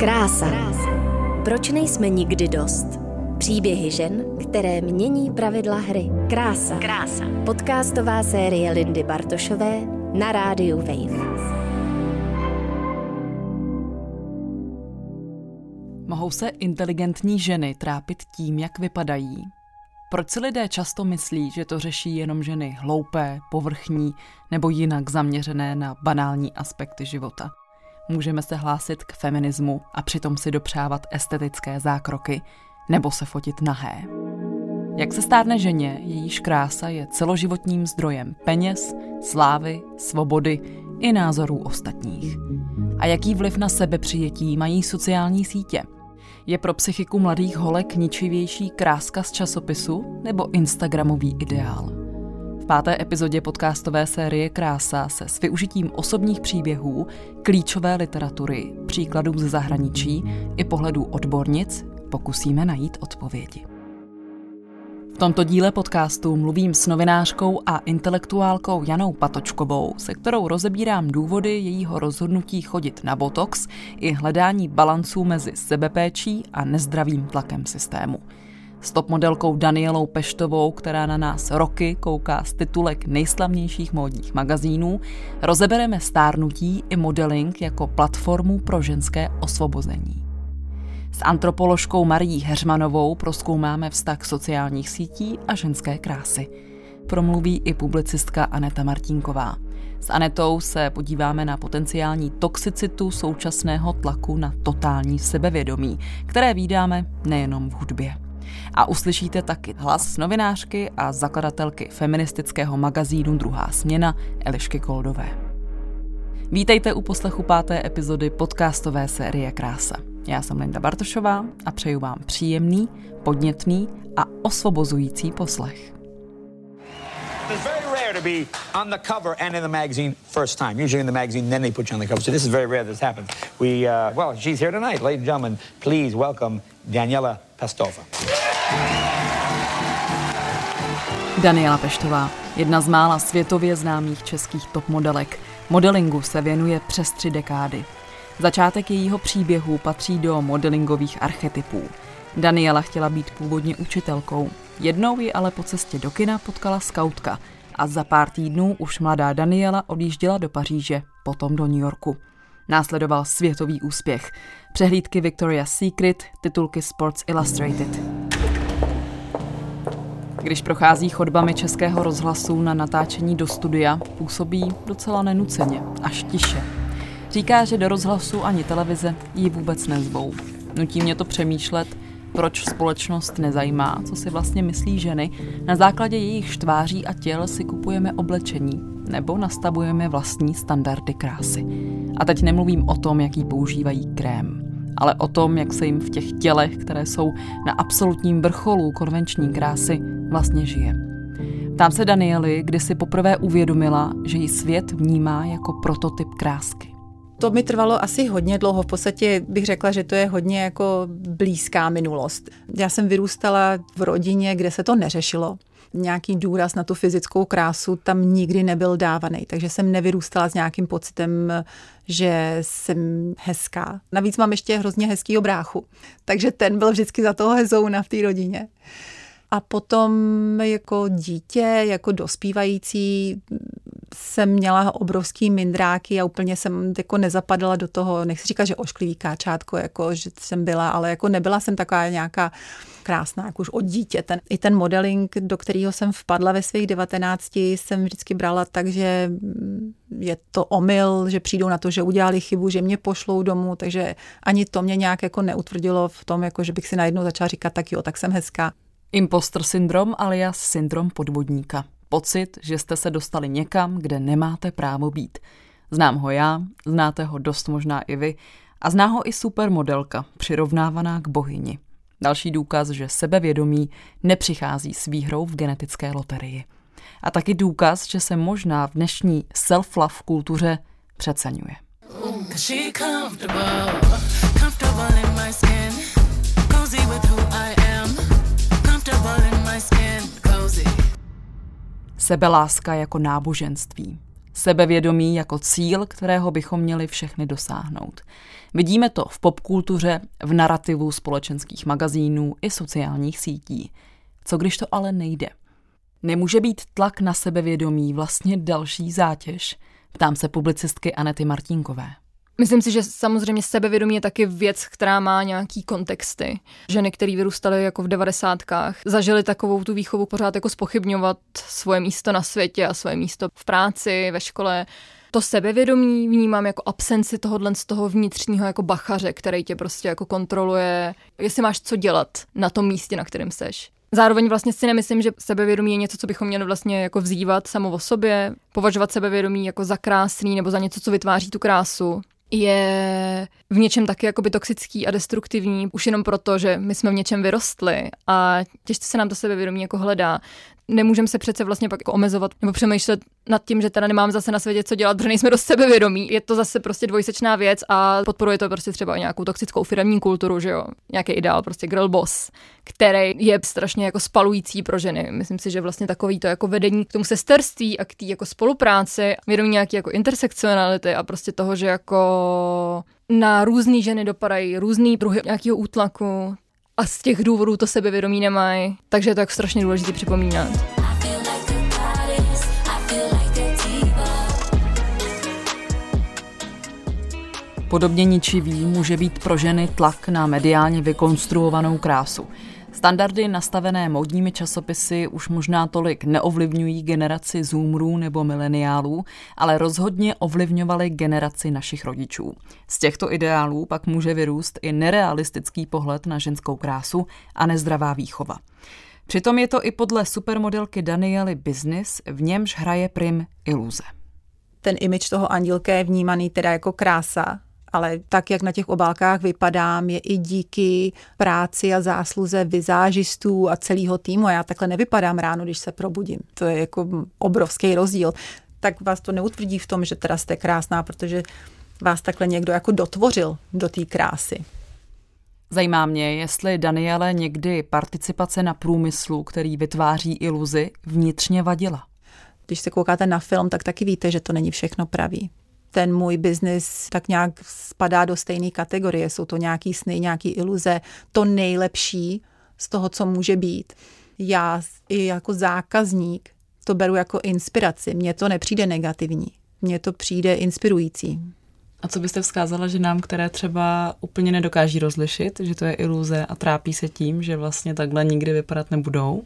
Krása. Proč nejsme nikdy dost? Příběhy žen, které mění pravidla hry. Krása. Podcastová série Lindy Bartošové na rádiu Wave. Mohou se inteligentní ženy trápit tím, jak vypadají? Proč si lidé často myslí, že to řeší jenom ženy hloupé, povrchní nebo jinak zaměřené na banální aspekty života? Můžeme se hlásit k feminismu a přitom si dopřávat estetické zákroky nebo se fotit nahé. Jak se stárne ženě, jejíž krása je celoživotním zdrojem peněz, slávy, svobody i názorů ostatních? A jaký vliv na sebepřijetí mají sociální sítě? Je pro psychiku mladých holek ničivější kráska z časopisu nebo instagramový ideál? V páté epizodě podcastové série Krása se s využitím osobních příběhů, klíčové literatury, příkladů ze zahraničí i pohledů odbornic pokusíme najít odpovědi. V tomto díle podcastu mluvím s novinářkou a intelektuálkou Janou Patočkovou, se kterou rozebírám důvody jejího rozhodnutí chodit na botox i hledání balanců mezi sebepéčí a nezdravým tlakem systému. S topmodelkou Danielou Peštovou, která na nás roky kouká z titulek nejslavnějších módních magazínů, rozebereme stárnutí i modeling jako platformu pro ženské osvobození. S antropoložkou Marií Heřmanovou prozkoumáme vztah sociálních sítí a ženské krásy. Promluví i publicistka Aneta Martínková. S Anetou se podíváme na potenciální toxicitu současného tlaku na totální sebevědomí, které vídáme nejenom v hudbě. A uslyšíte taky hlas novinářky a zakladatelky feministického magazínu Druhá směna Elišky Koldové. Vítejte u poslechu páté epizody podcastové série Krása. Já jsem Linda Bartošová a přeju vám příjemný, podnětný a osvobozující poslech. It's very rare to be on the cover and in the magazine first time. Usually in the magazine, then they put you on the cover. So this is very rare that this happens. Well, she's here tonight. Ladies and gentlemen, please welcome Daniela Peštová. Daniela Peštová, jedna z mála světově známých českých topmodelek. Modelingu se věnuje přes 3 dekády. Začátek jejího příběhu patří do modelingových archetypů. Daniela chtěla být původně učitelkou. Jednou ji ale po cestě do kina potkala skautka a za pár týdnů už mladá Daniela odjížděla do Paříže, potom do New Yorku. Následoval světový úspěch. Přehlídky Victoria's Secret, titulky Sports Illustrated. Když prochází chodbami Českého rozhlasu na natáčení do studia, působí docela nenuceně, až tiše. Říká, že do rozhlasu ani televize ji vůbec nezvou. Nutí mě to přemýšlet, proč společnost nezajímá, co si vlastně myslí ženy, na základě jejich tváří a těl si kupujeme oblečení nebo nastavujeme vlastní standardy krásy. A teď nemluvím o tom, jaký používají krém, ale o tom, jak se jim v těch tělech, které jsou na absolutním vrcholu konvenční krásy, vlastně žije. Tam se Daniely kdysi poprvé uvědomila, že ji svět vnímá jako prototyp krásky. To mi trvalo asi hodně dlouho, v podstatě bych řekla, že to je hodně jako blízká minulost. Já jsem vyrůstala v rodině, kde se to neřešilo. Nějaký důraz na tu fyzickou krásu tam nikdy nebyl dávaný, takže jsem nevyrůstala s nějakým pocitem, že jsem hezká. Navíc mám ještě hrozně hezkýho bráchu, takže ten byl vždycky za toho hezouna v té rodině. A potom jako dítě, jako dospívající jsem měla obrovský mindráky a úplně jsem jako nezapadala do toho, nechci říkat, že ošklivý káčátko, jako že jsem byla, ale jako nebyla jsem taková nějaká krásná, jako už od dítěte. I ten modeling, do kterého jsem vpadla ve svých 19, jsem vždycky brala tak, že je to omyl, že přijdou na to, že udělali chybu, že mě pošlou domů, takže ani to mě nějak jako neutvrdilo v tom, jako že bych si najednou začala říkat, tak jo, tak jsem hezká. Impostor syndrom alias syndrom podvodníka. Pocit, že jste se dostali někam, kde nemáte právo být. Znám ho já, znáte ho dost možná i vy a zná ho i supermodelka, přirovnávaná k bohyni. Další důkaz, že sebevědomí nepřichází s výhrou v genetické loterii. A taky důkaz, že se možná v dnešní self-love kultuře přeceňuje. Sebeláska jako náboženství. sebevědomí jako cíl, kterého bychom měli všechny dosáhnout. Vidíme to v popkultuře, v narrativu společenských magazínů i sociálních sítí. Co když to ale nejde? Nemůže být tlak na sebevědomí vlastně další zátěž? Ptám se publicistky Anety Martínkové. Myslím si, že samozřejmě sebevědomí je taky věc, která má nějaký kontexty. Ženy, které vyrůstaly jako v 90. zažily takovou tu výchovu pořád jako zpochybňovat svoje místo na světě a svoje místo v práci, ve škole. To sebevědomí vnímám jako absenci tohohle z toho vnitřního jako bachaře, který tě prostě jako kontroluje, jestli máš co dělat na tom místě, na kterém seš. Zároveň vlastně si nemyslím, že sebevědomí je něco, co bychom měli vlastně jako vzývat samo o sobě, považovat sebevědomí jako za krásný nebo za něco, co vytváří tu krásu. Je v něčem taky jakoby toxický a destruktivní, už jenom proto, že my jsme v něčem vyrostli a těžce se nám to sebevědomí jako hledá. Nemůžeme se přece vlastně pak omezovat nebo přemýšlet nad tím, že teda nemáme zase na světě co dělat, protože nejsme dost sebevědomí. Je to zase prostě dvojsečná věc a podporuje to prostě třeba nějakou toxickou firemní kulturu, že jo. Nějaký ideál, prostě girl boss, který je strašně jako spalující pro ženy. Myslím si, že vlastně takový to jako vedení k tomu sesterství a k té jako spolupráci, vědomí nějaký jako intersekcionality a prostě toho, že jako na různý ženy dopadají různý druhy nějakého útlaku. A z těch důvodů to sebevědomí nemají, takže je to jako strašně důležité připomínat. Podobně ničivý může být pro ženy tlak na mediálně vykonstruovanou krásu. Standardy nastavené módními časopisy už možná tolik neovlivňují generaci zoomerů nebo mileniálů, ale rozhodně ovlivňovaly generaci našich rodičů. Z těchto ideálů pak může vyrůst i nerealistický pohled na ženskou krásu a nezdravá výchova. Přitom je to i podle supermodelky Daniely Business, v němž hraje prim iluze. Ten image toho andílka je vnímaný teda jako krása, ale tak, jak na těch obálkách vypadám, je i díky práci a zásluze vizážistů a celého týmu. A já takhle nevypadám ráno, když se probudím. To je jako obrovský rozdíl. Tak vás to neutvrdí v tom, že teda jste krásná, protože vás takhle někdo jako dotvořil do té krásy. Zajímá mě, jestli Daniele někdy participace na průmyslu, který vytváří iluzi, vnitřně vadila. Když se koukáte na film, tak taky víte, že to není všechno pravý. Ten můj biznis tak nějak spadá do stejné kategorie. Jsou to nějaký sny, nějaký iluze. To nejlepší z toho, co může být. Já i jako zákazník to beru jako inspiraci. Mně to nepřijde negativní. Mně to přijde inspirující. A co byste vzkázala ženám, které třeba úplně nedokáží rozlišit, že to je iluze a trápí se tím, že vlastně takhle nikdy vypadat nebudou?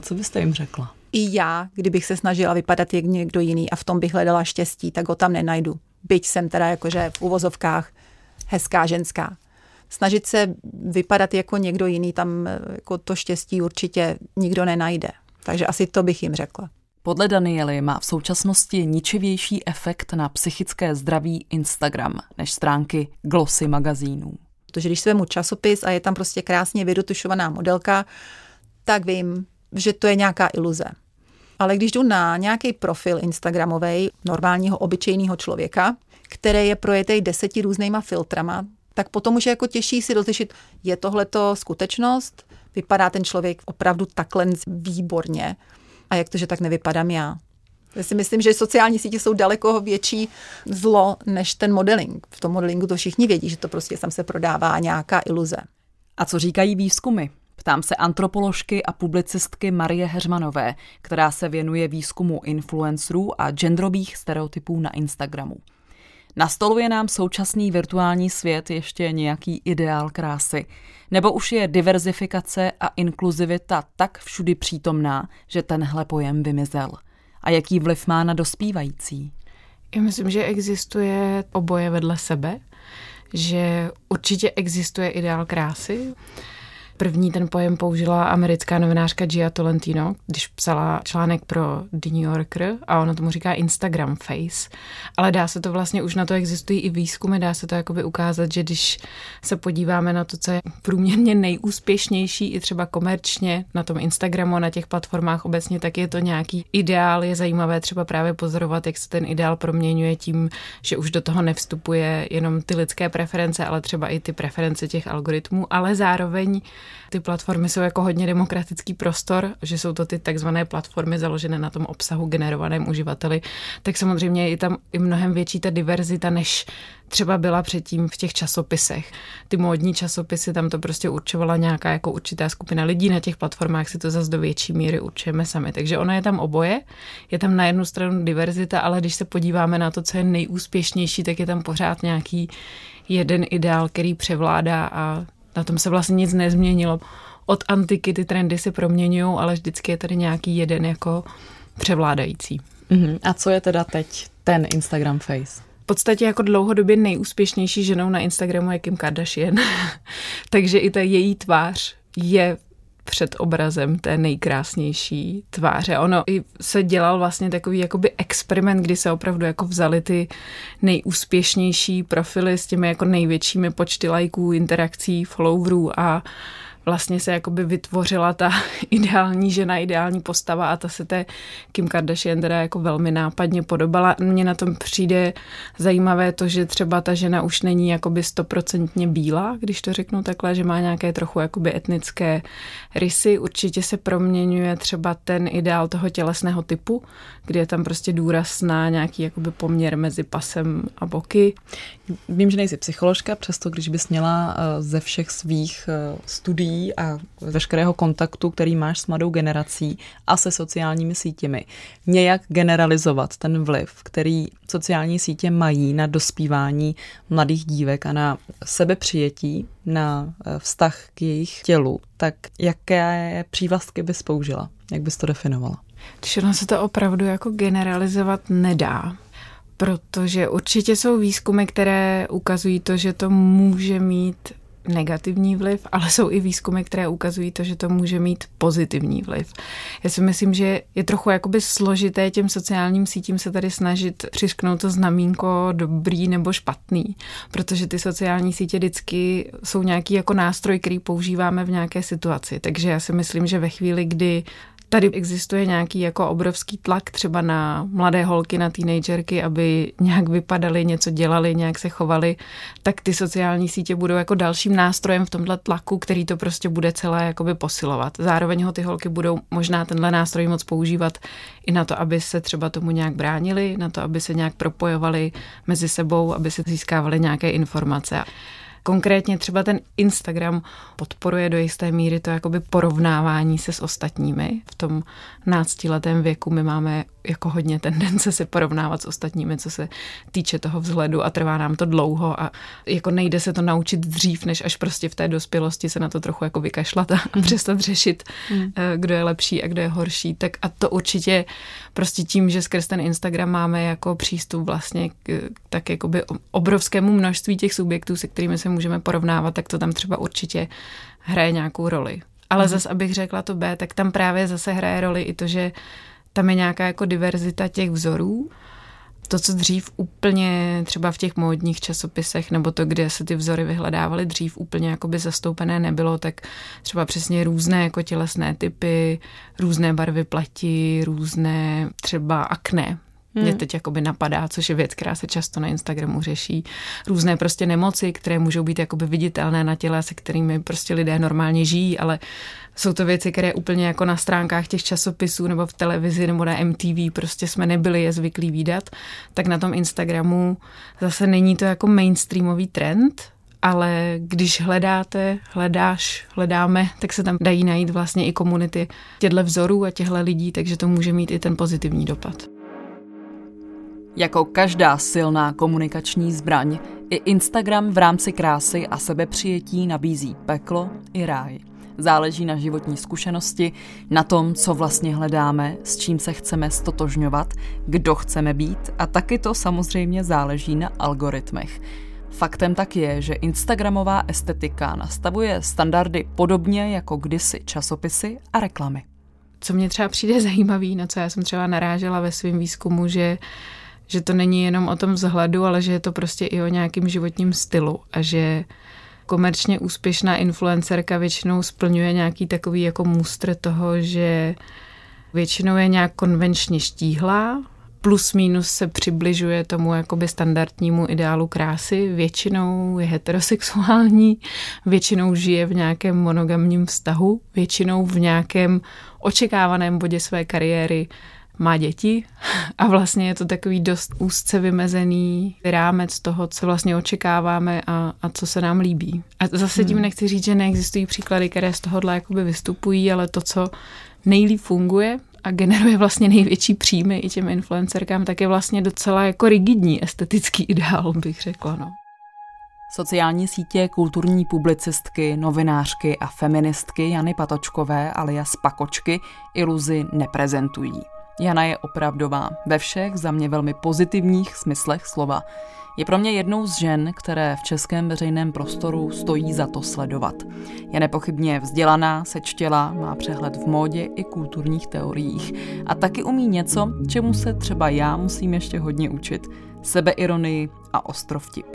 Co byste jim řekla? I já, kdybych se snažila vypadat jak někdo jiný a v tom bych hledala štěstí, tak ho tam nenajdu. Byť jsem teda jakože v uvozovkách hezká ženská. Snažit se vypadat jako někdo jiný, tam jako to štěstí určitě nikdo nenajde. Takže asi to bych jim řekla. Podle Daniely má v současnosti ničivější efekt na psychické zdraví Instagram než stránky glossy magazínů. Protože když svému časopis a je tam prostě krásně vydotušovaná modelka, tak vím, že to je nějaká iluze. Ale když jdu na nějaký profil instagramovej normálního obyčejného člověka, který je projetej 10 různýma filtrama, tak potom už je jako těžší si rozlišit, je tohleto skutečnost, vypadá ten člověk opravdu takhle výborně a jak to, že tak nevypadám já. Já si myslím, že sociální sítě jsou daleko větší zlo než ten modeling. V tom modelingu to všichni vědí, že to prostě tam se prodává nějaká iluze. A co říkají výzkumy? Ptám se antropoložky a publicistky Marie Heřmanové, která se věnuje výzkumu influencerů a genderových stereotypů na Instagramu. Nastoluje nám současný virtuální svět ještě nějaký ideál krásy? Nebo už je diverzifikace a inkluzivita tak všudy přítomná, že tenhle pojem vymizel? A jaký vliv má na dospívající? Já myslím, že existuje oboje vedle sebe, že určitě existuje ideál krásy. První ten pojem použila americká novinářka Gia Tolentino, když psala článek pro The New Yorker a ona tomu říká Instagram face, ale dá se to vlastně, už na to existují i výzkumy, dá se to jakoby ukázat, že když se podíváme na to, co je průměrně nejúspěšnější i třeba komerčně na tom Instagramu, na těch platformách obecně, tak je to nějaký ideál, je zajímavé třeba právě pozorovat, jak se ten ideál proměňuje tím, že už do toho nevstupuje jenom ty lidské preference, ale třeba i ty preference těch algoritmů, ale zároveň Ty platformy jsou jako hodně demokratický prostor, že jsou to ty takzvané platformy založené na tom obsahu generovaném uživateli, tak samozřejmě je tam i mnohem větší ta diverzita, než třeba byla předtím v těch časopisech. Ty módní časopisy, tam to prostě určovala nějaká jako určitá skupina lidí, na těch platformách si to zas do větší míry určujeme sami. Takže ono je tam oboje, je tam na jednu stranu diverzita, ale když se podíváme na to, co je nejúspěšnější, tak je tam pořád nějaký jeden ideál, který převládá a na tom se vlastně nic nezměnilo. Od antiky ty trendy se proměňují, ale vždycky je tady nějaký jeden jako převládající. A co je teda teď ten Instagram face? V podstatě jako dlouhodobě nejúspěšnější ženou na Instagramu je Kim Kardashian. Takže i ta její tvář je před obrazem té nejkrásnější tváře. Ono i se dělal vlastně takový jakoby experiment, kdy se opravdu jako vzali ty nejúspěšnější profily s těmi jako největšími počty lajků, interakcí, followerů a vlastně se jakoby vytvořila ta ideální žena, ideální postava a ta se té Kim Kardashian teda jako velmi nápadně podobala. Mně na tom přijde zajímavé to, že třeba ta žena už není jakoby 100% bílá, když to řeknu takhle, že má nějaké trochu jakoby etnické rysy. Určitě se proměňuje třeba ten ideál toho tělesného typu, kde je tam prostě důraz na nějaký jakoby poměr mezi pasem a boky. Vím, že nejsi psycholožka, přesto když bys měla ze všech svých studií a veškerého kontaktu, který máš s mladou generací a se sociálními sítěmi, nějak generalizovat ten vliv, který sociální sítě mají na dospívání mladých dívek a na sebepřijetí, na vztah k jejich tělu, tak jaké přívlastky bys použila? Jak bys to definovala? Když ono se to opravdu jako generalizovat nedá, protože určitě jsou výzkumy, které ukazují to, že to může mít negativní vliv, ale jsou i výzkumy, které ukazují to, že to může mít pozitivní vliv. Já si myslím, že je trochu jakoby složité těm sociálním sítím se tady snažit přišknout to znamínko dobrý nebo špatný, protože ty sociální sítě vždycky jsou nějaký jako nástroj, který používáme v nějaké situaci. Takže já si myslím, že ve chvíli, kdy tady existuje nějaký jako obrovský tlak třeba na mladé holky, na teenagerky, aby nějak vypadaly, něco dělali, nějak se chovaly, tak ty sociální sítě budou jako dalším nástrojem v tomhle tlaku, který to prostě bude celé jakoby posilovat. Zároveň ho ty holky budou možná tenhle nástroj moc používat i na to, aby se třeba tomu nějak bránili, na to, aby se nějak propojovali mezi sebou, aby se získávaly nějaké informace. Konkrétně třeba ten Instagram podporuje do jisté míry to jakoby porovnávání se s ostatními. V tom 15letém věku my máme jako hodně tendence se porovnávat s ostatními, co se týče toho vzhledu a trvá nám to dlouho a jako nejde se to naučit dřív, než až prostě v té dospělosti se na to trochu jako vykašlat a přestat řešit, kdo je lepší a kdo je horší. Tak a to určitě prostě tím, že skrz ten Instagram máme jako přístup vlastně k tak jakoby obrovskému množství těch subjektů, se kterými se můžeme porovnávat, tak to tam třeba určitě hraje nějakou roli. Ale zas, abych řekla to B, tak tam právě zase hraje roli i to, že tam je nějaká jako diverzita těch vzorů. To, co dřív úplně třeba v těch módních časopisech, nebo to, kde se ty vzory vyhledávaly dřív, úplně jakoby zastoupené nebylo, tak třeba přesně různé jako tělesné typy, různé barvy pleti, různé třeba akné. Mě teď jakoby napadá, což je věc, která se často na Instagramu řeší. Různé prostě nemoci, které můžou být jakoby viditelné na těle, se kterými prostě lidé normálně žijí, ale jsou to věci, které úplně jako na stránkách těch časopisů nebo v televizi nebo na MTV prostě jsme nebyli je zvyklí vídat. Tak na tom Instagramu zase není to jako mainstreamový trend, ale když hledáte, hledáme, tak se tam dají najít vlastně i komunity těchto vzorů a těchto lidí, takže to může mít i ten pozitivní dopad. Jako každá silná komunikační zbraň, i Instagram v rámci krásy a sebepřijetí nabízí peklo i ráj. Záleží na životní zkušenosti, na tom, co vlastně hledáme, s čím se chceme stotožňovat, kdo chceme být a taky to samozřejmě záleží na algoritmech. Faktem tak je, že instagramová estetika nastavuje standardy podobně jako kdysi časopisy a reklamy. Co mě třeba přijde zajímavý, na co já jsem třeba narážela ve svém výzkumu, že to není jenom o tom vzhledu, ale že je to prostě i o nějakém životním stylu a že komerčně úspěšná influencerka většinou splňuje nějaký takový jako mustr toho, že většinou je nějak konvenčně štíhlá, plus minus se přibližuje tomu jakoby standardnímu ideálu krásy. Většinou je heterosexuální, většinou žije v nějakém monogamním vztahu, většinou v nějakém očekávaném bodě své kariéry má děti a vlastně je to takový dost úzce vymezený rámec toho, co vlastně očekáváme a co se nám líbí. A zase tím nechci říct, že neexistují příklady, které z tohohle jakoby vystupují, ale to, co nejlíp funguje a generuje vlastně největší příjmy i těm influencerkám, tak je vlastně docela jako rigidní estetický ideál, bych řekla, no. Sociální sítě kulturní publicistky, novinářky a feministky Jany Patočkové alias Pakočky iluzi neprezentují. Jana je opravdová, ve všech za mě velmi pozitivních smyslech slova. Je pro mě jednou z žen, které v českém veřejném prostoru stojí za to sledovat. Je nepochybně vzdělaná, sečtělá, má přehled v módě i kulturních teoriích. A taky umí něco, čemu se třeba já musím ještě hodně učit. Sebeironii a ostrovtip.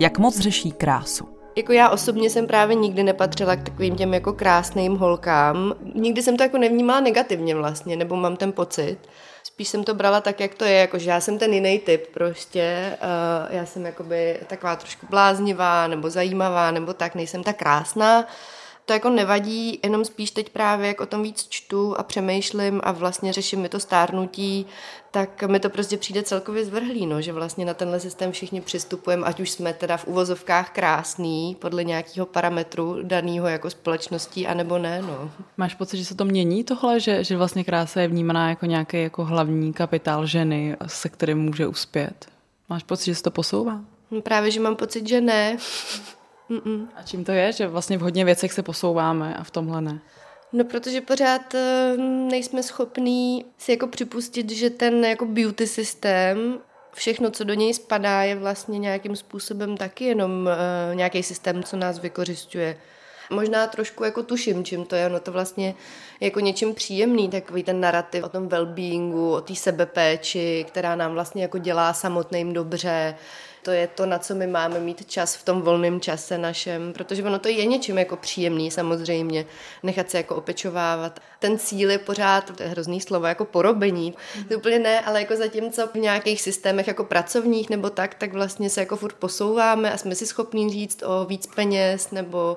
Jak moc řeší krásu? Jako já osobně jsem právě nikdy nepatřila k takovým těm jako krásným holkám. Nikdy jsem to jako nevnímala negativně vlastně, nebo mám ten pocit. Spíš jsem to brala tak, jak to je, jakože já jsem ten jiný typ prostě. Já jsem jakoby taková trošku bláznivá, nebo zajímavá, nebo tak, nejsem tak krásná. To jako nevadí, jenom spíš teď právě, jak o tom víc čtu a přemýšlím a vlastně řeším mi to stárnutí, tak mi to prostě přijde celkově zvrhlý, no, že vlastně na tenhle systém všichni přistupujeme, ať už jsme teda v uvozovkách krásný, podle nějakého parametru daného jako společností, anebo ne, no. Máš pocit, že se to mění tohle, že vlastně krása je vnímaná jako nějaký jako hlavní kapitál ženy, se kterým může uspět? Máš pocit, že se to posouvá? No právě, že mám pocit, že ne. Mm-mm. A čím to je, že vlastně v hodně věcech se posouváme a v tomhle ne? No, protože pořád nejsme schopní si jako připustit, že ten jako beauty systém, všechno, co do něj spadá, je vlastně nějakým způsobem taky jenom nějaký systém, co nás vykořisťuje. Možná trošku jako tuším, čím to je, ono to vlastně jako něčím příjemný, takový ten narrativ o tom wellbeingu, o té sebepéči, která nám vlastně jako dělá samotným dobře. To je to, na co my máme mít čas v tom volném čase našem, protože ono to je něčím jako příjemný samozřejmě, nechat se jako opečovávat. Ten cíl je pořád, to je hrozný slovo, jako porobení, to úplně ne, ale jako zatímco v nějakých systémech jako pracovních nebo tak, tak vlastně se jako furt posouváme a jsme si schopní říct o víc peněz nebo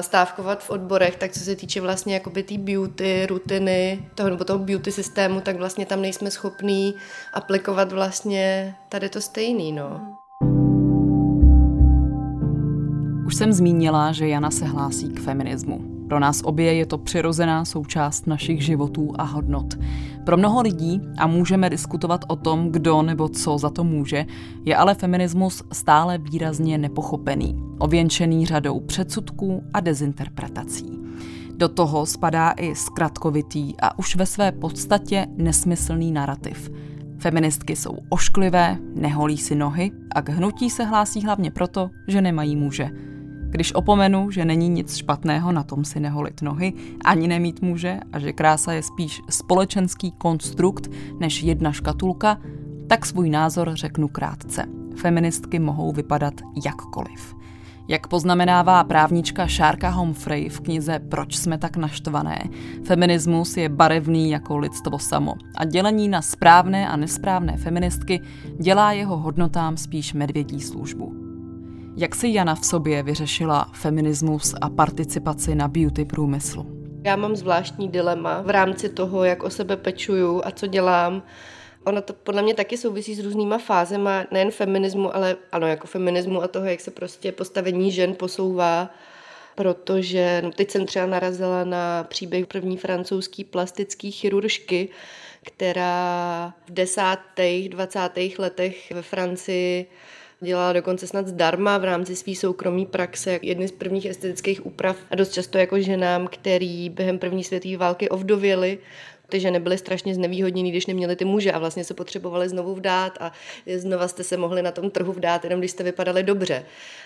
stávkovat v odborech, tak co se týče vlastně jakoby té beauty, rutiny, toho, nebo toho beauty systému, tak vlastně tam nejsme schopní aplikovat vlastně tady to stejný, no. Už jsem zmínila, že Jana se hlásí k feminismu. Pro nás obě je to přirozená součást našich životů a hodnot. Pro mnoho lidí, a můžeme diskutovat o tom, kdo nebo co za to může, je ale feminismus stále výrazně nepochopený, ověnčený řadou předsudků a dezinterpretací. Do toho spadá i zkratkovitý a už ve své podstatě nesmyslný narrativ. Feministky jsou ošklivé, neholí si nohy a k hnutí se hlásí hlavně proto, že nemají muže. Když opomenu, že není nic špatného na tom si neholit nohy, ani nemít muže a že krása je spíš společenský konstrukt než jedna škatulka, tak svůj názor řeknu krátce. Feministky mohou vypadat jakkoliv. Jak poznamenává právnička Šárka Homfrey v knize Proč jsme tak naštvané, feminismus je barevný jako lidstvo samo a dělení na správné a nesprávné feministky dělá jeho hodnotám spíš medvědí službu. Jak si Jana v sobě vyřešila feminismus a participaci na beauty průmyslu? Já mám zvláštní dilema v rámci toho, jak o sebe pečuju a co dělám. Ono to podle mě taky souvisí s různýma fázema, nejen feminismu, ale ano, jako feminismu a toho, jak se prostě postavení žen posouvá, protože no, teď jsem třeba narazila na příběh první francouzský plastické chiruržky, která v 20. letech ve Francii dělala dokonce snad zdarma v rámci své soukromé praxe jedny z prvních estetických úprav a dost často jako ženám, který během první světové války ovdověly, protože nebyly strašně znevýhodněný, když neměli ty muže a vlastně se potřebovali znovu vdát a znova jste se mohli na tom trhu vdát, jenom když jste vypadali dobře.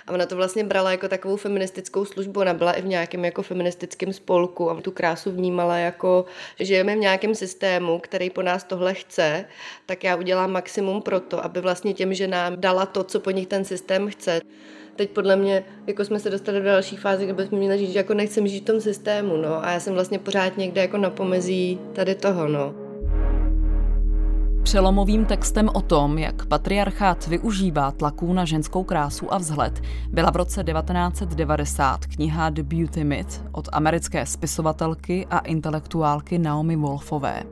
A ona to vlastně brala jako takovou feministickou službu, ona byla i v nějakém jako feministickém spolku a tu krásu vnímala jako, že žijeme v nějakém systému, který po nás tohle chce, tak já udělám maximum pro to, aby vlastně těm ženám dala to, co po nich ten systém chce. Teď podle mě, jako jsme se dostali do další fáze, kde bychom měli říct, že jako nechcem žít v tom systému, no. A já jsem vlastně pořád někde jako na pomezí tady toho, no. přelomovým textem o tom, jak patriarchát využívá tlaků na ženskou krásu a vzhled, byla v roce 1990 kniha The Beauty Myth od americké spisovatelky a intelektuálky Naomi Wolfové.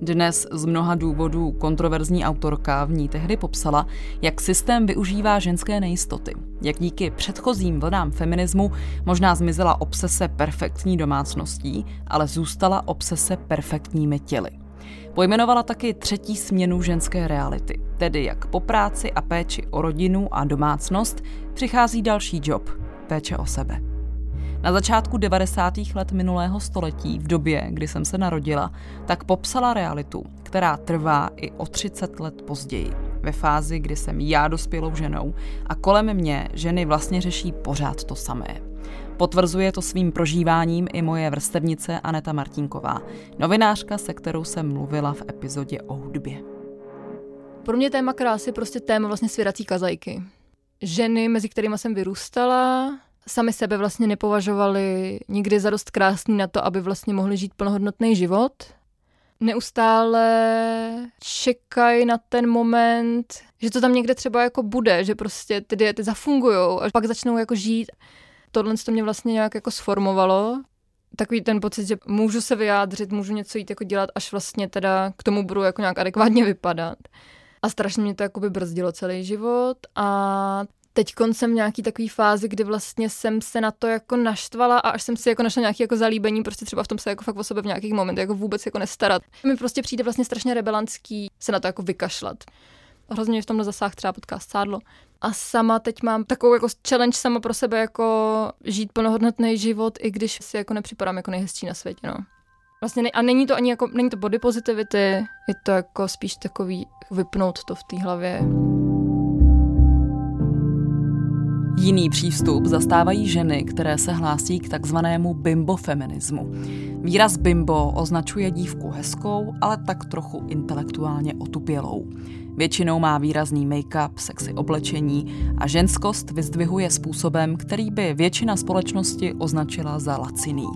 Dnes z mnoha důvodů kontroverzní autorka v ní tehdy popsala, jak systém využívá ženské nejistoty, jak díky předchozím vlnám feminismu možná zmizela obsese perfektní domácností, ale zůstala obsese perfektními těly. Pojmenovala taky třetí směnu ženské reality, tedy jak po práci a péči o rodinu a domácnost přichází další job – péče o sebe. Na začátku 90. let minulého století, v době, kdy jsem se narodila, tak popsala realitu, která trvá i o 30 let později, ve fázi, kdy jsem já dospělou ženou a kolem mě ženy vlastně řeší pořád to samé. Potvrzuje to svým prožíváním i moje vrstevnice Aneta Martínková, novinářka, se kterou jsem mluvila v epizodě o hudbě. Pro mě téma krásy je prostě téma vlastně svěrací kazajky. Ženy, mezi kterými jsem vyrůstala, sami sebe vlastně nepovažovali nikdy za dost krásný na to, aby vlastně mohli žít plnohodnotný život. Neustále čekají na ten moment, že to tam někde třeba jako bude, že prostě ty diety zafungujou a pak začnou jako žít. Tohle to mě vlastně nějak jako sformovalo. Takový ten pocit, že můžu se vyjádřit, můžu něco jít jako dělat, až vlastně teda k tomu budu jako nějak adekvátně vypadat. A strašně mě to jakoby brzdilo celý život a teďkon jsem v nějaký takový fázi, kdy vlastně jsem se na to jako naštvala a až jsem si jako našla nějaký jako zalíbení, prostě třeba v tom se jako fakt o sebe v nějakých momentech jako vůbec jako nestarat. Mi prostě přijde vlastně strašně rebelantský se na to jako vykašlat. Hrozně mě v tomhle zasáh třeba podcast Sádlo. A sama teď mám takovou jako challenge sama pro sebe jako žít plnohodnotný život, i když si jako nepřipadám jako nejhezčí na světě, no. Vlastně a není to ani jako, není to body positivity, je to jako spíš takový vypnout to v té hlavě. Jiný přístup zastávají ženy, které se hlásí k takzvanému bimbofeminismu. Výraz bimbo označuje dívku hezkou, ale tak trochu intelektuálně otupělou. Většinou má výrazný make-up, sexy oblečení a ženskost vyzdvihuje způsobem, který by většina společnosti označila za laciný.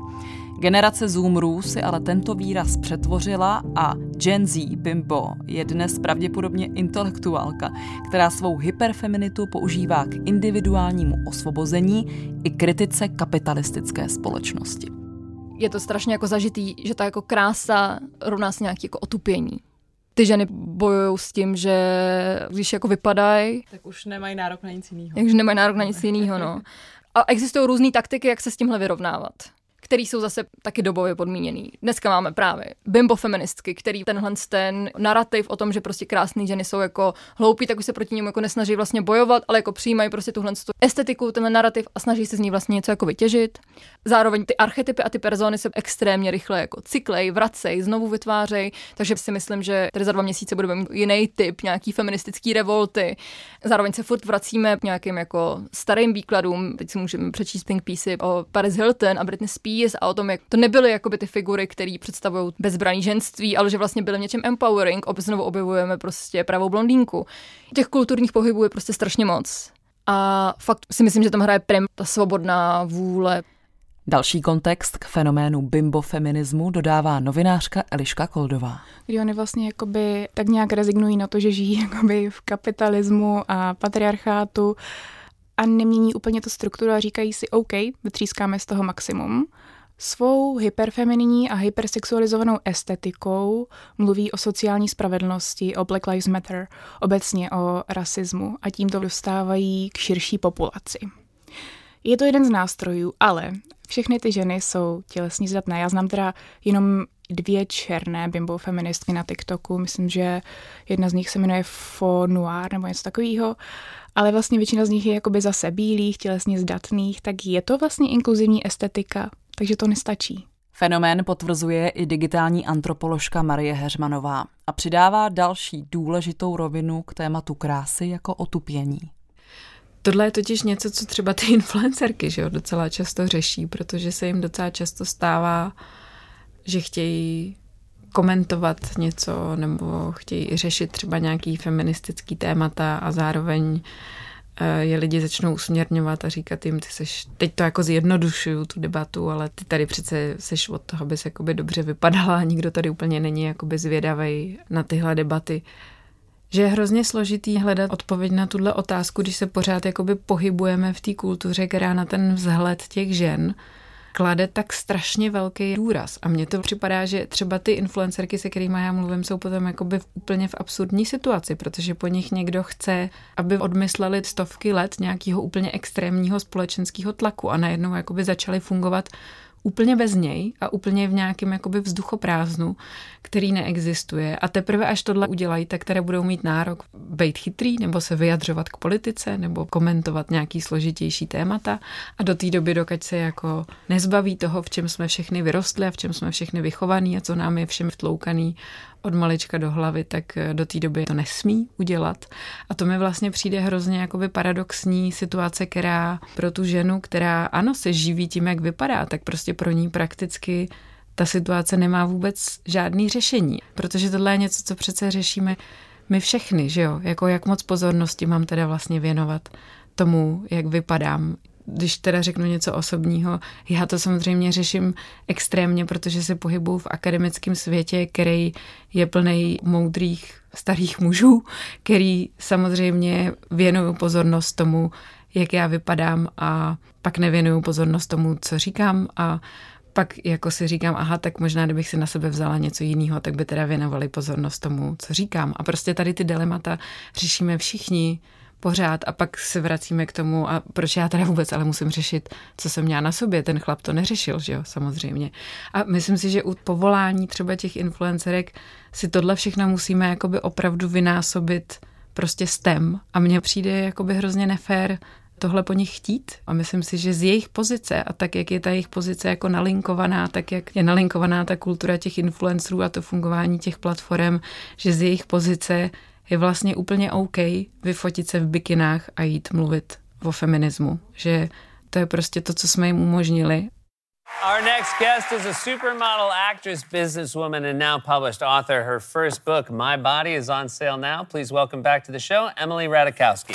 Generace Zoomerů si ale tento výraz přetvořila a Gen Z bimbo je dnes pravděpodobně intelektuálka, která svou hyperfeminitu používá k individuálnímu osvobození i kritice kapitalistické společnosti. Je to strašně jako zažitý, že ta jako krása rovná se nějaký jako otupění. Ty ženy bojují s tím, že když jako vypadají, tak už nemají nárok na nic jiného. Takže nemají nárok na nic jiného, no. A existují různé taktiky, jak se s tímhle vyrovnávat, který jsou zase taky dobově podmíněný. Dneska máme právě bimbofeministky, který tenhle narrativ o tom, že prostě krásné ženy jsou jako hloupí, tak už se proti němu jako nesnaží vlastně bojovat, ale jako přijímají prostě tuhle estetiku, tenhle narrativ a snaží se z ní vlastně něco jako vytěžit. Zároveň ty archetypy a ty persony se extrémně rychle jako cyklej, vracej, znovu vytvářejí, takže si myslím, že tady za 2 měsíce budeme mít jiný typ nějaký feministický revolty. Zároveň se furt vracíme k nějakým jako starým výkladům. Teď si můžeme přečíst Think Pieces o Paris Hilton a Britney Spears a o tom, jak to nebyly jakoby ty figury, které představují bezbranné ženství, ale že vlastně byly v něčem empowering, znovu objevujeme prostě pravou blondýnku. Těch kulturních pohybů je prostě strašně moc. A fakt si myslím, že tam hraje prim ta svobodná vůle. Další kontext k fenoménu bimbofeminismu dodává novinářka Eliška Koldová. Kdy oni vlastně jakoby tak nějak rezignují na to, že žijí jakoby v kapitalismu a patriarchátu, a nemění úplně tu strukturu a říkají si OK, vytřískáme z toho maximum. Svou hyperfemininní a hypersexualizovanou estetikou mluví o sociální spravedlnosti, o Black Lives Matter, obecně o rasismu a tím to dostávají k širší populaci. Je to jeden z nástrojů, ale všechny ty ženy jsou tělesně zdatné. Já znám teda jenom 2 černé bimbo feministky na TikToku, myslím, že jedna z nich se jmenuje Faux Noir nebo něco takového, ale vlastně většina z nich je jakoby zase bílých, tělesně zdatných, tak je to vlastně inkluzivní estetika, takže to nestačí. Fenomén potvrzuje i digitální antropoložka Marie Heřmanová a přidává další důležitou rovinu k tématu krásy jako otupění. Tohle je totiž něco, co třeba ty influencerky, že jo, docela často řeší, protože se jim docela často stává, že chtějí komentovat něco nebo chtějí řešit třeba nějaký feministický témata a zároveň je lidi začnou usměrňovat a říkat jim, ty seš, teď to jako zjednodušuju tu debatu, ale ty tady přece seš od toho, abys jakoby dobře vypadala, nikdo tady úplně není jakoby zvědavej na tyhle debaty. Že je hrozně složitý hledat odpověď na tuhle otázku, když se pořád jakoby pohybujeme v té kultuře, která na ten vzhled těch žen klade tak strašně velký důraz. A mně to připadá, že třeba ty influencerky, se kterými já mluvím, jsou potom jakoby úplně v absurdní situaci, protože po nich někdo chce, aby odmysleli stovky let nějakého úplně extrémního společenského tlaku a najednou jakoby začaly fungovat úplně bez něj a úplně v nějakém jakoby vzduchoprázdnu, který neexistuje. A teprve až tohle udělají, tak teda budou mít nárok být chytrý nebo se vyjadřovat k politice nebo komentovat nějaký složitější témata. A do té doby, dokud se jako nezbaví toho, v čem jsme všechny vyrostli a v čem jsme všechny vychovaní a co nám je všem vtloukaný od malička do hlavy, tak do té doby to nesmí udělat. A to mi vlastně přijde hrozně jakoby paradoxní situace, která pro tu ženu, která ano, se živí tím, jak vypadá, tak prostě pro ní prakticky ta situace nemá vůbec žádný řešení. Protože tohle je něco, co přece řešíme my všechny, že jo? Jako jak moc pozornosti mám teda vlastně věnovat tomu, jak vypadám. Když teda řeknu něco osobního, já to samozřejmě řeším extrémně, protože se pohybuju v akademickém světě, který je plný moudrých starých mužů, který samozřejmě věnují pozornost tomu, jak já vypadám, a pak nevěnuju pozornost tomu, co říkám, a pak jako si říkám, aha, tak možná, kdybych si na sebe vzala něco jiného, tak by teda věnovali pozornost tomu, co říkám. A prostě tady ty dilemata řešíme všichni pořád a pak se vracíme k tomu, a proč já teda vůbec ale musím řešit, co jsem měla na sobě, ten chlap to neřešil, že jo, samozřejmě. A myslím si, že u povolání třeba těch influencerek si tohle všechno musíme jakoby opravdu vynásobit prostě stem a mně přijde jakoby hrozně nefér tohle po nich chtít a myslím si, že z jejich pozice a tak, jak je ta jejich pozice jako nalinkovaná, tak jak je nalinkovaná ta kultura těch influencerů a to fungování těch platform, že z jejich pozice je vlastně úplně OK vyfotit se v bikinách a jít mluvit o feminismu. Že to je prostě to, co jsme jim umožnili. Our next guest is a supermodel actress, businesswoman and now published author. Her first book, My Body, is on sale now. Please welcome back to the show Emily Ratajkowski.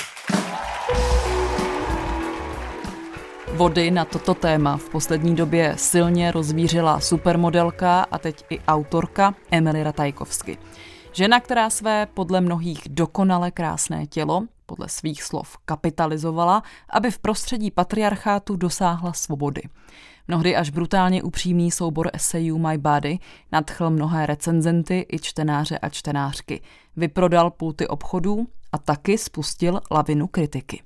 Vody na toto téma v poslední době silně rozvířila supermodelka a teď i autorka Emily Ratajkowski. Žena, která své podle mnohých dokonale krásné tělo, podle svých slov kapitalizovala, aby v prostředí patriarchátu dosáhla svobody. Mnohdy až brutálně upřímný soubor esejů My Body nadchl mnohé recenzenty i čtenáře a čtenářky. Vyprodal pulty obchodů a taky spustil lavinu kritiky.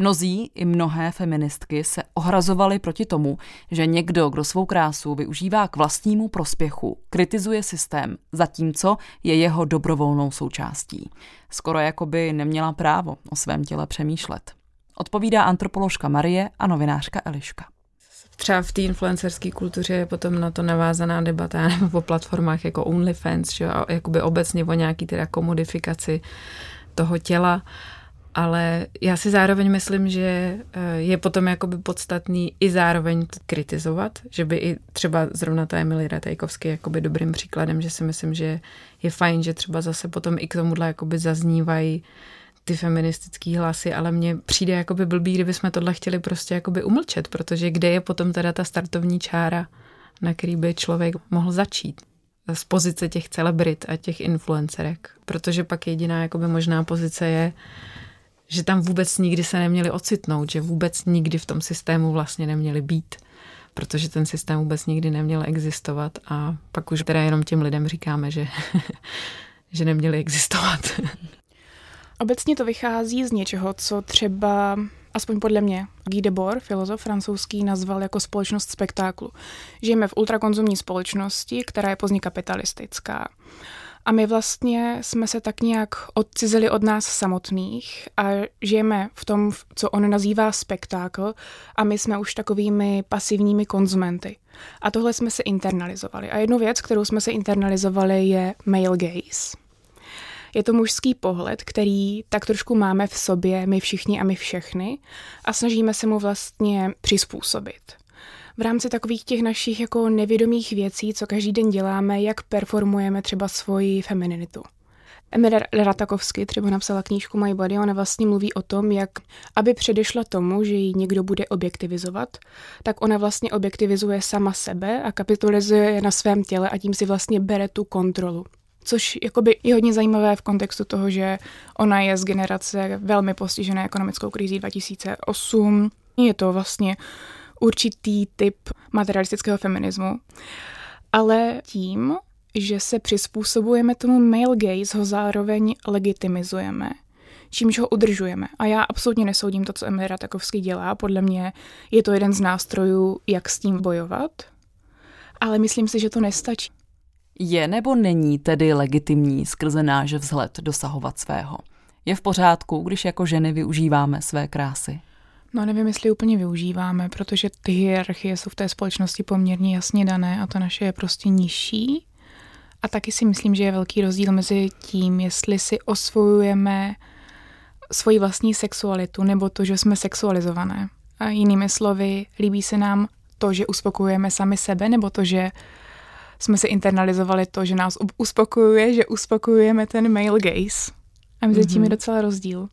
Mnozí i mnohé feministky se ohrazovaly proti tomu, že někdo, kdo svou krásu využívá k vlastnímu prospěchu, kritizuje systém, zatímco je jeho dobrovolnou součástí. Skoro jako by neměla právo o svém těle přemýšlet. Odpovídá antropoložka Marie a novinářka Eliška. Třeba v té influencerské kultuře je potom na to navázaná debata nebo o platformách jako OnlyFans, že, a jakoby obecně o nějaký teda komodifikaci toho těla. Ale já si zároveň myslím, že je potom jakoby podstatný i zároveň kritizovat, že by i třeba zrovna ta Emily Ratajkowski jakoby dobrým příkladem, že si myslím, že je fajn, že třeba zase potom i k tomuhle jakoby zaznívají ty feministický hlasy, ale mně přijde jakoby blbý, kdybychom tohle chtěli prostě jakoby umlčet, protože kde je potom teda ta startovní čára, na který by člověk mohl začít? Z pozice těch celebrit a těch influencerek, protože pak jediná jakoby možná pozice je, že tam vůbec nikdy se neměli ocitnout, že vůbec nikdy v tom systému vlastně neměli být, protože ten systém vůbec nikdy neměl existovat a pak už teda jenom těm lidem říkáme, že, že neměli existovat. Obecně to vychází z něčeho, co třeba, aspoň podle mě, Guy Debord, filozof francouzský, nazval jako společnost spektáklu. Žijeme v ultrakonzumní společnosti, která je pozdně kapitalistická. A my vlastně jsme se tak nějak odcizili od nás samotných a žijeme v tom, co on nazývá spektákl, a my jsme už takovými pasivními konzumenty. A tohle jsme se internalizovali. A jednu věc, kterou jsme se internalizovali, je male gaze. Je to mužský pohled, který tak trošku máme v sobě my všichni a my všechny a snažíme se mu vlastně přizpůsobit. V rámci takových těch našich jako nevědomých věcí, co každý den děláme, jak performujeme třeba svoji femininitu. Emir Ratakovsky třeba napsala knížku My Body, ona vlastně mluví o tom, jak aby předešla tomu, že ji někdo bude objektivizovat, tak ona vlastně objektivizuje sama sebe a kapitalizuje na svém těle a tím si vlastně bere tu kontrolu. Což jakoby je hodně zajímavé v kontextu toho, že ona je z generace velmi postižené ekonomickou krizí 2008. Je to vlastně určitý typ materialistického feminismu. Ale tím, že se přizpůsobujeme tomu male gaze, ho zároveň legitimizujeme, čímž ho udržujeme. A já absolutně nesoudím to, co Emil Ratakovský dělá. Podle mě je to jeden z nástrojů, jak s tím bojovat. Ale myslím si, že to nestačí. Je nebo není tedy legitimní skrze náš vzhled dosahovat svého? Je v pořádku, když jako ženy využíváme své krásy? No nevím, jestli úplně využíváme, protože ty hierarchie jsou v té společnosti poměrně jasně dané a to naše je prostě nižší. A taky si myslím, že je velký rozdíl mezi tím, jestli si osvojujeme svoji vlastní sexualitu nebo to, že jsme sexualizované. A jinými slovy, líbí se nám to, že uspokojujeme sami sebe nebo to, že jsme si internalizovali to, že nás uspokojuje, že uspokojujeme ten male gaze. A mezi tím je docela rozdíl.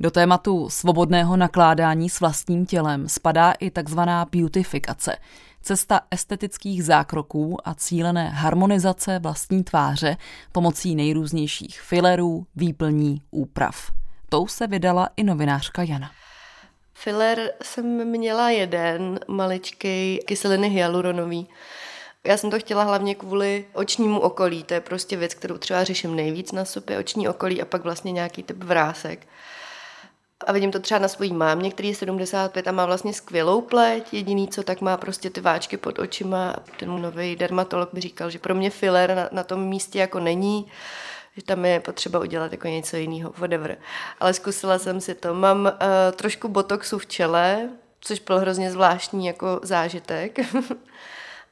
Do tématu svobodného nakládání s vlastním tělem spadá i takzvaná beautifikace, cesta estetických zákroků a cílené harmonizace vlastní tváře pomocí nejrůznějších filerů, výplní, úprav. Tou se vydala i novinářka Jana. Filer jsem měla jeden, maličkej, kyseliny hyaluronový. Já jsem to chtěla hlavně kvůli očnímu okolí, to je prostě věc, kterou třeba řeším nejvíc na sobě, oční okolí a pak vlastně nějaký typ vrásek. A vidím to třeba na svojí mámě, který je 75 a má vlastně skvělou pleť, jediný co, tak má prostě ty váčky pod očima. Ten nový dermatolog mi říkal, že pro mě filler na tom místě jako není, že tam je potřeba udělat jako něco jiného, whatever. Ale zkusila jsem si to. Mám trošku botoxu v čele, což byl hrozně zvláštní jako zážitek.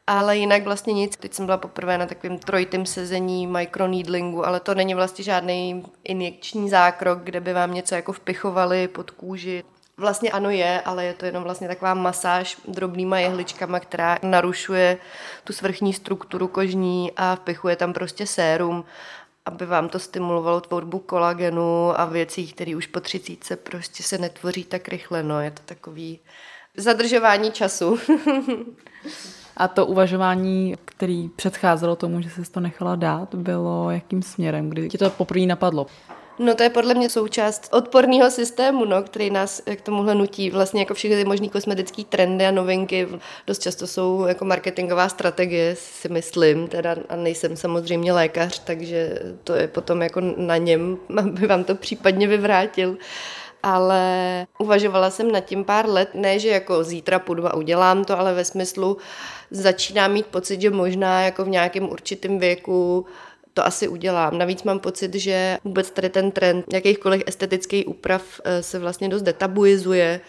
Ale jinak vlastně nic. Teď jsem byla poprvé na takovém trojitém sezení microneedlingu, ale to není vlastně žádný injekční zákrok, kde by vám něco jako vpichovali pod kůži. Vlastně ano je, ale je to jenom vlastně taková masáž drobnýma jehličkama, která narušuje tu svrchní strukturu kožní a vpichuje tam prostě sérum, aby vám to stimulovalo tvorbu kolagenu a věcí, které už po 30 prostě se netvoří tak rychle. No, je to takový zadržování času. A to uvažování, který předcházelo tomu, že ses to nechala dát, bylo jakým směrem, kdy ti to poprvé napadlo? No to je podle mě součást odporného systému, který nás k tomuhle nutí. Vlastně jako všechny ty možný kosmetické trendy a novinky dost často jsou jako marketingová strategie, si myslím, teda a nejsem samozřejmě lékař, takže to je potom jako na něm, aby vám to případně vyvrátil. Ale uvažovala jsem nad tím pár let, ne, že jako zítra půjdu a udělám to, ale ve smyslu začínám mít pocit, že možná jako v nějakém určitém věku to asi udělám. Navíc mám pocit, že vůbec tady ten trend jakýchkoliv estetických úprav se vlastně dost detabuizuje.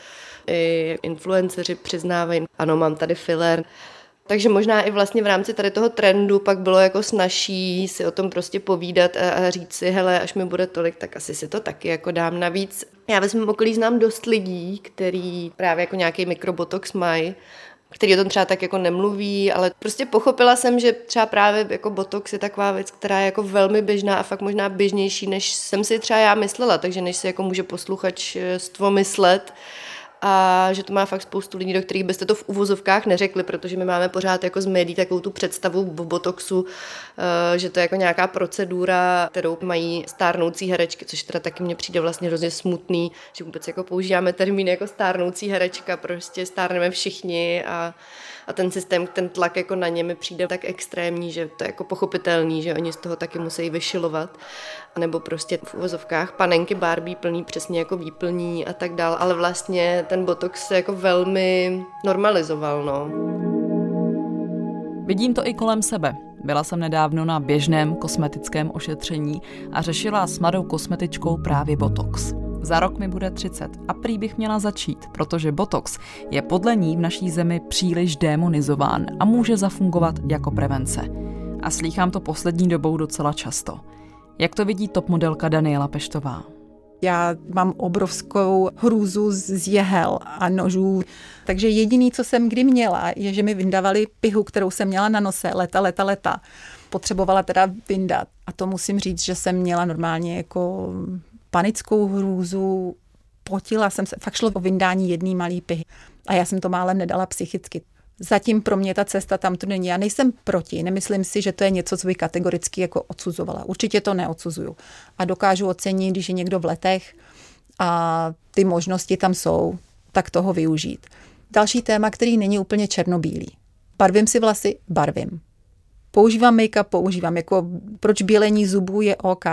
I influenceři přiznávají, ano, mám tady filler. Takže možná i vlastně v rámci tady toho trendu pak bylo jako snazší si o tom prostě povídat a říct si, hele, až mi bude tolik, tak asi si to taky jako dám. Navíc já ve svém okolí znám dost lidí, který právě jako nějaký mikrobotox mají, který o tom třeba tak jako nemluví, ale prostě pochopila jsem, že třeba právě jako botox je taková věc, která je jako velmi běžná a fakt možná běžnější, než jsem si třeba já myslela, takže než si jako může posluchačstvo myslet, a že to má fakt spoustu lidí, do kterých byste to v uvozovkách neřekli, protože my máme pořád jako z médií takovou tu představu o botoxu, že to je jako nějaká procedura, kterou mají stárnoucí herečky, což teda taky mně přijde vlastně hrozně smutný, že vůbec jako používáme termín jako stárnoucí herečka, prostě stárneme všichni a ten systém, ten tlak jako na ně mi přijde tak extrémní, že to je jako pochopitelný, že oni z toho taky musí vyšilovat, nebo prostě v uvozovkách panenky Barbie plný přesně jako výplní a tak dál, ale vlastně ten botox se jako velmi normalizoval, no. Vidím to i kolem sebe. Byla jsem nedávno na běžném kosmetickém ošetření a řešila s mladou kosmetičkou právě botox. Za rok mi bude 30 a prý bych měla začít, protože botox je podle ní v naší zemi příliš démonizován a může zafungovat jako prevence. A slýchám to poslední dobou docela často. Jak to vidí topmodelka Daniela Peštová? Já mám obrovskou hrůzu z jehel a nožů, takže jediný, co jsem kdy měla, je, že mi vyndavali pihu, kterou jsem měla na nose leta. potřebovala teda vyndat. A to musím říct, že jsem měla normálně jako panickou hrůzu, potila jsem se, fakt šlo o vyndání jedné malé pihy. A já jsem to málem nedala psychicky. Zatím pro mě ta cesta tam to není. Já nejsem proti, nemyslím si, že to je něco, co by kategoricky jako odsuzovala. Určitě to neodsuzuju. A dokážu ocenit, když je někdo v letech a ty možnosti tam jsou, tak toho využít. Další téma, který není úplně černobílý. Barvím si vlasy, barvím. Používám make-up, používám. Jako proč bělení zubů je OK,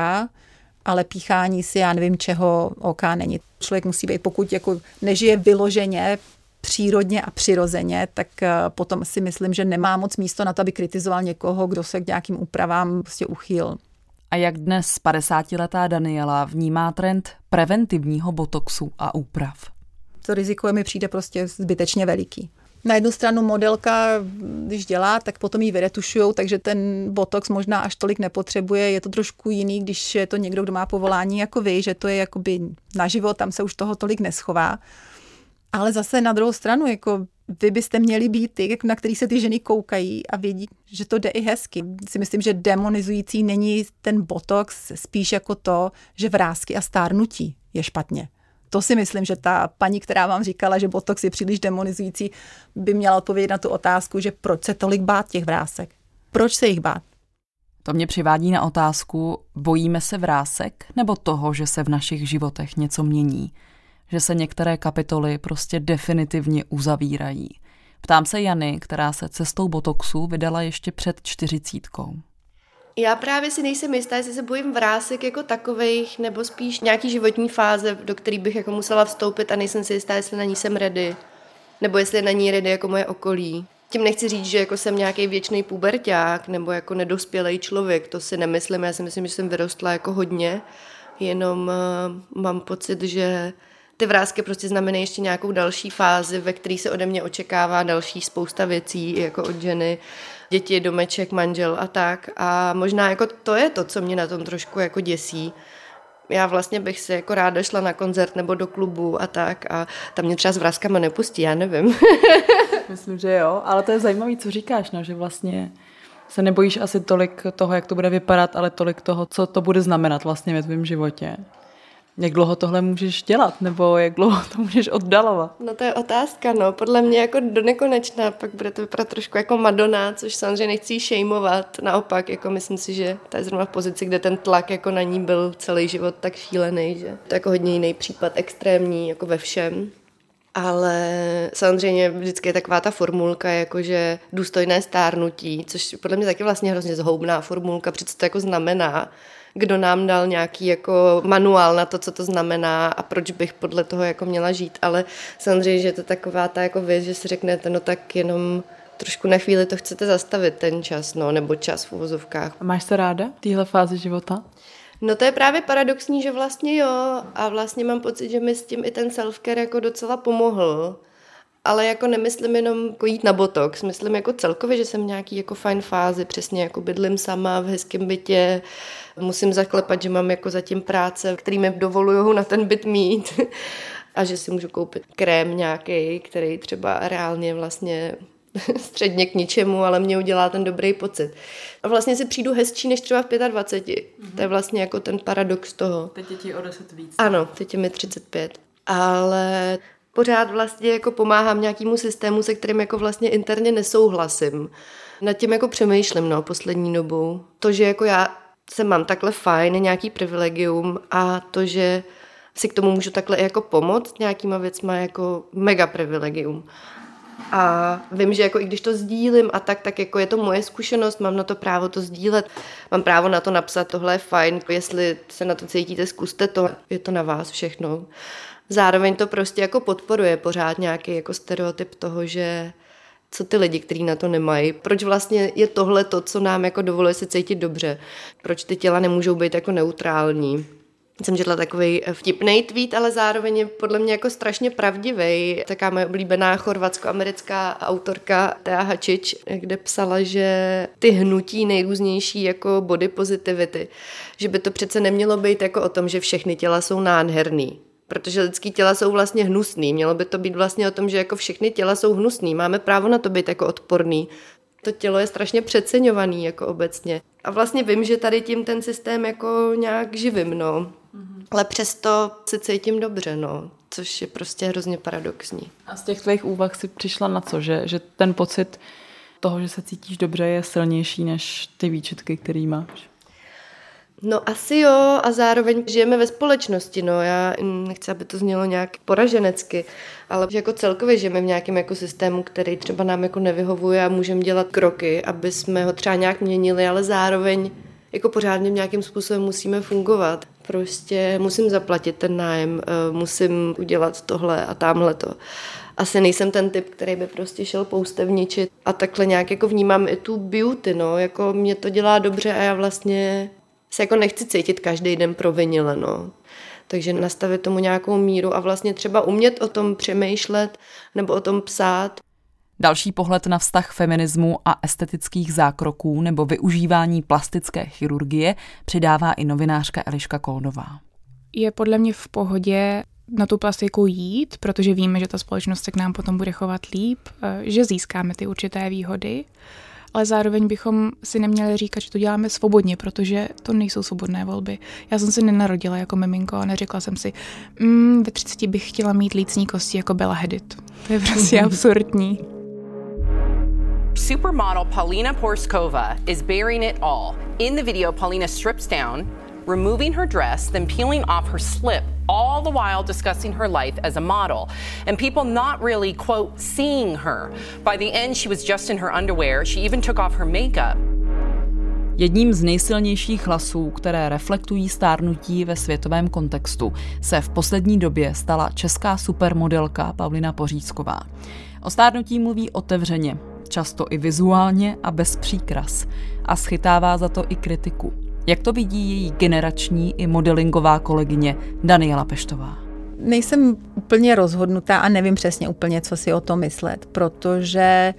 ale píchání si já nevím čeho OK není. Člověk musí být, pokud jako nežije vyloženě, přírodně a přirozeně, tak potom si myslím, že nemá moc místo na to, aby kritizoval někoho, kdo se k nějakým úpravám prostě uchýl. A jak dnes 50letá Daniela vnímá trend preventivního botoxu a úprav? To riziko mi přijde prostě zbytečně veliký. Na jednu stranu modelka, když dělá, tak potom ji vyretušujou, takže ten botox možná až tolik nepotřebuje. Je to trošku jiný, když je to někdo, kdo má povolání jako vy, že to je jakoby naživo, tam se už toho tolik neschová. Ale zase na druhou stranu, jako vy byste měli být ty, na který se ty ženy koukají a vědí, že to jde i hezky. Si myslím, že demonizující není ten botox, spíš jako to, že vrásky a stárnutí je špatně. To si myslím, že ta paní, která vám říkala, že botox je příliš demonizující, by měla odpovědět na tu otázku, že proč se tolik bát těch vrásek? Proč se jich bát? To mě přivádí na otázku, bojíme se vrásek nebo toho, že se v našich životech něco mění? Že se některé kapitoly prostě definitivně uzavírají. Ptám se Jany, která se cestou botoxu vydala ještě před 40. Já právě si nejsem jistá, jestli se bojím vrásek jako takových, nebo spíš nějaký životní fáze, do které bych jako musela vstoupit a nejsem si jistá, jestli na ní jsem ready, nebo jestli na ní ready jako moje okolí. Tím nechci říct, že jako jsem nějaký věčný puberťák, nebo jako nedospělý člověk, to si nemyslím, já si myslím, že jsem vyrostla jako hodně, jenom mám pocit, že ty vrásky prostě znamenají ještě nějakou další fázi, ve které se ode mě očekává další spousta věcí, jako od ženy, děti, domeček, manžel a tak. A možná jako to je to, co mě na tom trošku jako děsí. Já vlastně bych se jako ráda šla na koncert nebo do klubu a tak a tam mě třeba s vráskama nepustí, já nevím. Myslím, že jo, ale to je zajímavé, co říkáš, no, že vlastně se nebojíš asi tolik toho, jak to bude vypadat, ale tolik toho, co to bude znamenat vlastně ve tvém životě. Jak dlouho tohle můžeš dělat, nebo jak dlouho to můžeš oddalovat? No to je otázka, no. Podle mě jako do nekonečna, pak bude to vypadat trošku jako Madonna, což samozřejmě nechci šejmovat. Naopak, jako myslím si, že ta je zrovna v pozici, kde ten tlak jako na ní byl celý život tak šílený, že to je jako hodně jiný případ, extrémní, jako ve všem. Ale samozřejmě vždycky je taková ta formulka, jakože důstojné stárnutí, což podle mě taky vlastně hrozně zhoubná formulka, protože to jako znamená, kdo nám dal nějaký jako manuál na to, co to znamená a proč bych podle toho jako měla žít, ale samozřejmě, že je to taková ta jako věc, že si řeknete, no tak jenom trošku na chvíli to chcete zastavit ten čas, no, nebo čas v uvozovkách. A máš se ráda v téhle fázi života? No to je právě paradoxní, že vlastně jo a vlastně mám pocit, že mi s tím i ten self-care jako docela pomohl. Ale jako nemyslím jenom jako jít na botox, myslím jako celkově, že jsem v nějaký jako fajn fázi, přesně jako bydlím sama v hezkém bytě, musím zaklepat, že mám jako zatím práce, který mi dovolují na ten byt mít a že si můžu koupit krém nějaký, který třeba reálně vlastně středně k ničemu, ale mě udělá ten dobrý pocit. A vlastně si přijdu hezčí než třeba v 25. Mm-hmm. To je vlastně jako ten paradox toho. Teď je ti o 10 víc. Ano, teď je mi 35. Ale pořád vlastně jako pomáhám nějakému systému, se kterým jako vlastně interně nesouhlasím. Nad tím jako přemýšlím, no, poslední dobou. To, že jako já se mám takhle fajn, nějaký privilegium a to, že si k tomu můžu takhle jako pomoct, nějakýma věcma jako mega privilegium. A vím, že jako i když to sdílím a tak jako je to moje zkušenost, mám na to právo to sdílet, mám právo na to napsat, tohle je fajn, jestli se na to cítíte, zkuste to, je to na vás všechno. Zároveň to prostě jako podporuje pořád nějaký jako stereotyp toho, že co ty lidi, kteří na to nemají, proč vlastně je tohle to, co nám jako dovoluje se cítit dobře, proč ty těla nemůžou být jako neutrální. Jsem četla takový vtipnej tweet, ale zároveň je podle mě jako strašně pravdivý. Taká moje oblíbená chorvatsko-americká autorka Thea Hačič, kde psala, že ty hnutí nejrůznější jako body positivity, že by to přece nemělo být jako o tom, že všechny těla jsou nádherný. Protože lidský těla jsou vlastně hnusný. Mělo by to být vlastně o tom, že jako všechny těla jsou hnusný. Máme právo na to být jako odporný. To tělo je strašně přeceňovaný jako obecně. A vlastně vím, že tady tím ten systém jako nějak živím, no. Mm-hmm. Ale přesto se cítím dobře, no. Což je prostě hrozně paradoxní. A z těch tvých úvah si přišla na co? Že ten pocit toho, že se cítíš dobře, je silnější než ty výčitky, který máš? No asi jo, a zároveň žijeme ve společnosti, no já nechci, aby to znělo nějak poraženecky, ale že jako celkově žijeme v nějakém jako systému, který třeba nám jako nevyhovuje a můžeme dělat kroky, aby jsme ho třeba nějak měnili, ale zároveň jako pořádně nějakým způsobem musíme fungovat. Prostě musím zaplatit ten nájem, musím udělat tohle a támhleto. Asi nejsem ten typ, který by prostě šel poustevničit a takhle nějak jako vnímám i tu beauty, no, jako mě to dělá dobře a já vlastně se jako nechci cítit každý den provinile, no. Takže nastavit tomu nějakou míru a vlastně třeba umět o tom přemýšlet nebo o tom psát. Další pohled na vztah feminismu a estetických zákroků nebo využívání plastické chirurgie přidává i novinářka Eliška Koldová. Je podle mě v pohodě na tu plastiku jít, protože víme, že ta společnost se k nám potom bude chovat líp, že získáme ty určité výhody, ale zároveň bychom si neměli říkat, že to děláme svobodně, protože to nejsou svobodné volby. Já jsem se nenarodila jako miminko a neřekla jsem si, ve 30 bych chtěla mít lícní kosti jako Bella Hadid. To je prostě absurdní. Supermodel Paulina Porizkova is bearing it all. In the video, Paulina strips down, removing her dress, then peeling off her slip, all the while discussing her life as a model. And people not really, quote, seeing her. By the end, she was just in her underwear. She even took off her makeup. Jedním z nejsilnějších hlasů, které reflektují stárnutí ve světovém kontextu, se v poslední době stala česká supermodelka Paulina Porizková. O stárnutí mluví otevřeně, často i vizuálně a bez příkras. A schytává za to i kritiku. Jak to vidí její generační i modelingová kolegyně Daniela Peštová? Nejsem úplně rozhodnutá a nevím přesně úplně, co si o tom myslet, protože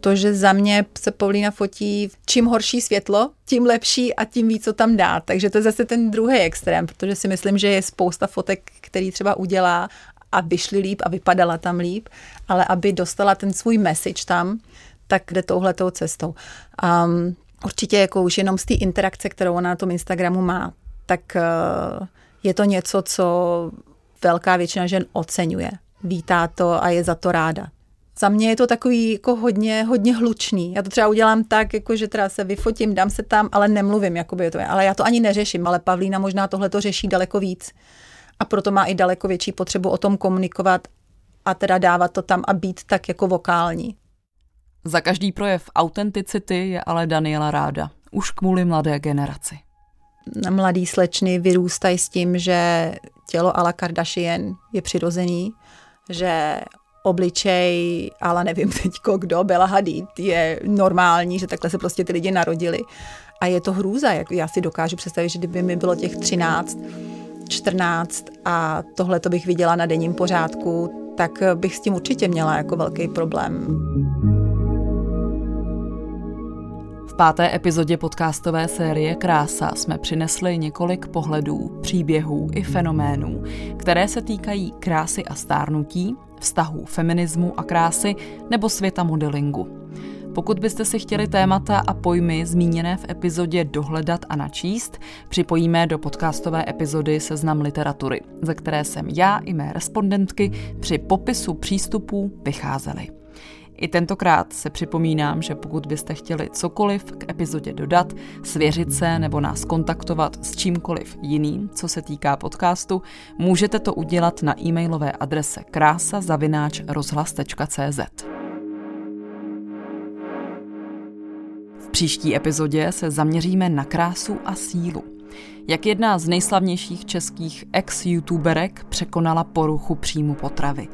to, že za mě se Paulina fotí čím horší světlo, tím lepší a tím víc, co tam dá. Takže to je zase ten druhý extrém, protože si myslím, že je spousta fotek, který třeba udělá, aby šly líp a vypadala tam líp, ale aby dostala ten svůj message tam, tak jde touhletou cestou. Určitě jako už jenom z té interakce, kterou ona na tom Instagramu má, tak je to něco, co velká většina žen oceňuje. Vítá to a je za to ráda. Za mě je to takový jako hodně hlučný. Já to třeba udělám tak, jako že teda se vyfotím, dám se tam, ale nemluvím. Jakoby to je. Ale já to ani neřeším, ale Pavlína možná tohle to řeší daleko víc. A proto má i daleko větší potřebu o tom komunikovat a teda dávat to tam a být tak jako vokální. Za každý projev autenticity je ale Daniela ráda, už kvůli mladé generaci. Mladý slečny vyrůstají s tím, že tělo à la Kardashian je přirozený, že obličej, ale nevím teďko kdo, Bella Hadid je normální, že takhle se prostě ty lidi narodili. A je to hrůza, já si dokážu představit, že kdyby mi bylo těch 13, 14 a tohle to bych viděla na denním pořádku, tak bych s tím určitě měla jako velký problém. V páté epizodě podcastové série Krása jsme přinesli několik pohledů, příběhů i fenoménů, které se týkají krásy a stárnutí, vztahů feminismu a krásy nebo světa modelingu. Pokud byste si chtěli témata a pojmy zmíněné v epizodě dohledat a načíst, připojíme do podcastové epizody seznam literatury, ze které jsem já i mé respondentky při popisu přístupů vycházeli. I tentokrát se připomínám, že pokud byste chtěli cokoliv k epizodě dodat, svěřit se nebo nás kontaktovat s čímkoliv jiným, co se týká podcastu, můžete to udělat na e-mailové adrese krasa@rozhlas.cz. V příští epizodě se zaměříme na krásu a sílu. Jak jedna z nejslavnějších českých ex-youtuberek překonala poruchu příjmu potravy.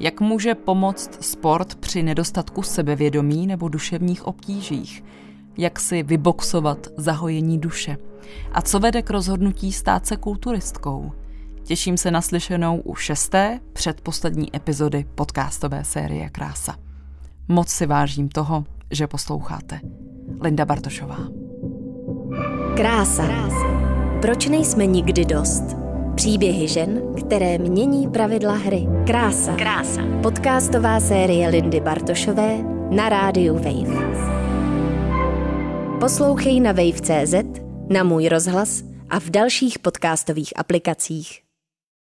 Jak může pomoct sport při nedostatku sebevědomí nebo duševních obtížích? Jak si vyboxovat zahojení duše? A co vede k rozhodnutí stát se kulturistkou? Těším se na slyšenou u 6. předposlední epizody podcastové série Krása. Moc si vážím toho, že posloucháte. Linda Bartošová. Krása. Proč nejsme nikdy dost? Příběhy žen, které mění pravidla hry. Krása. Podcastová série Lindy Bartošové na rádiu Wave. Poslouchej na wave.cz, na Můj rozhlas a v dalších podcastových aplikacích.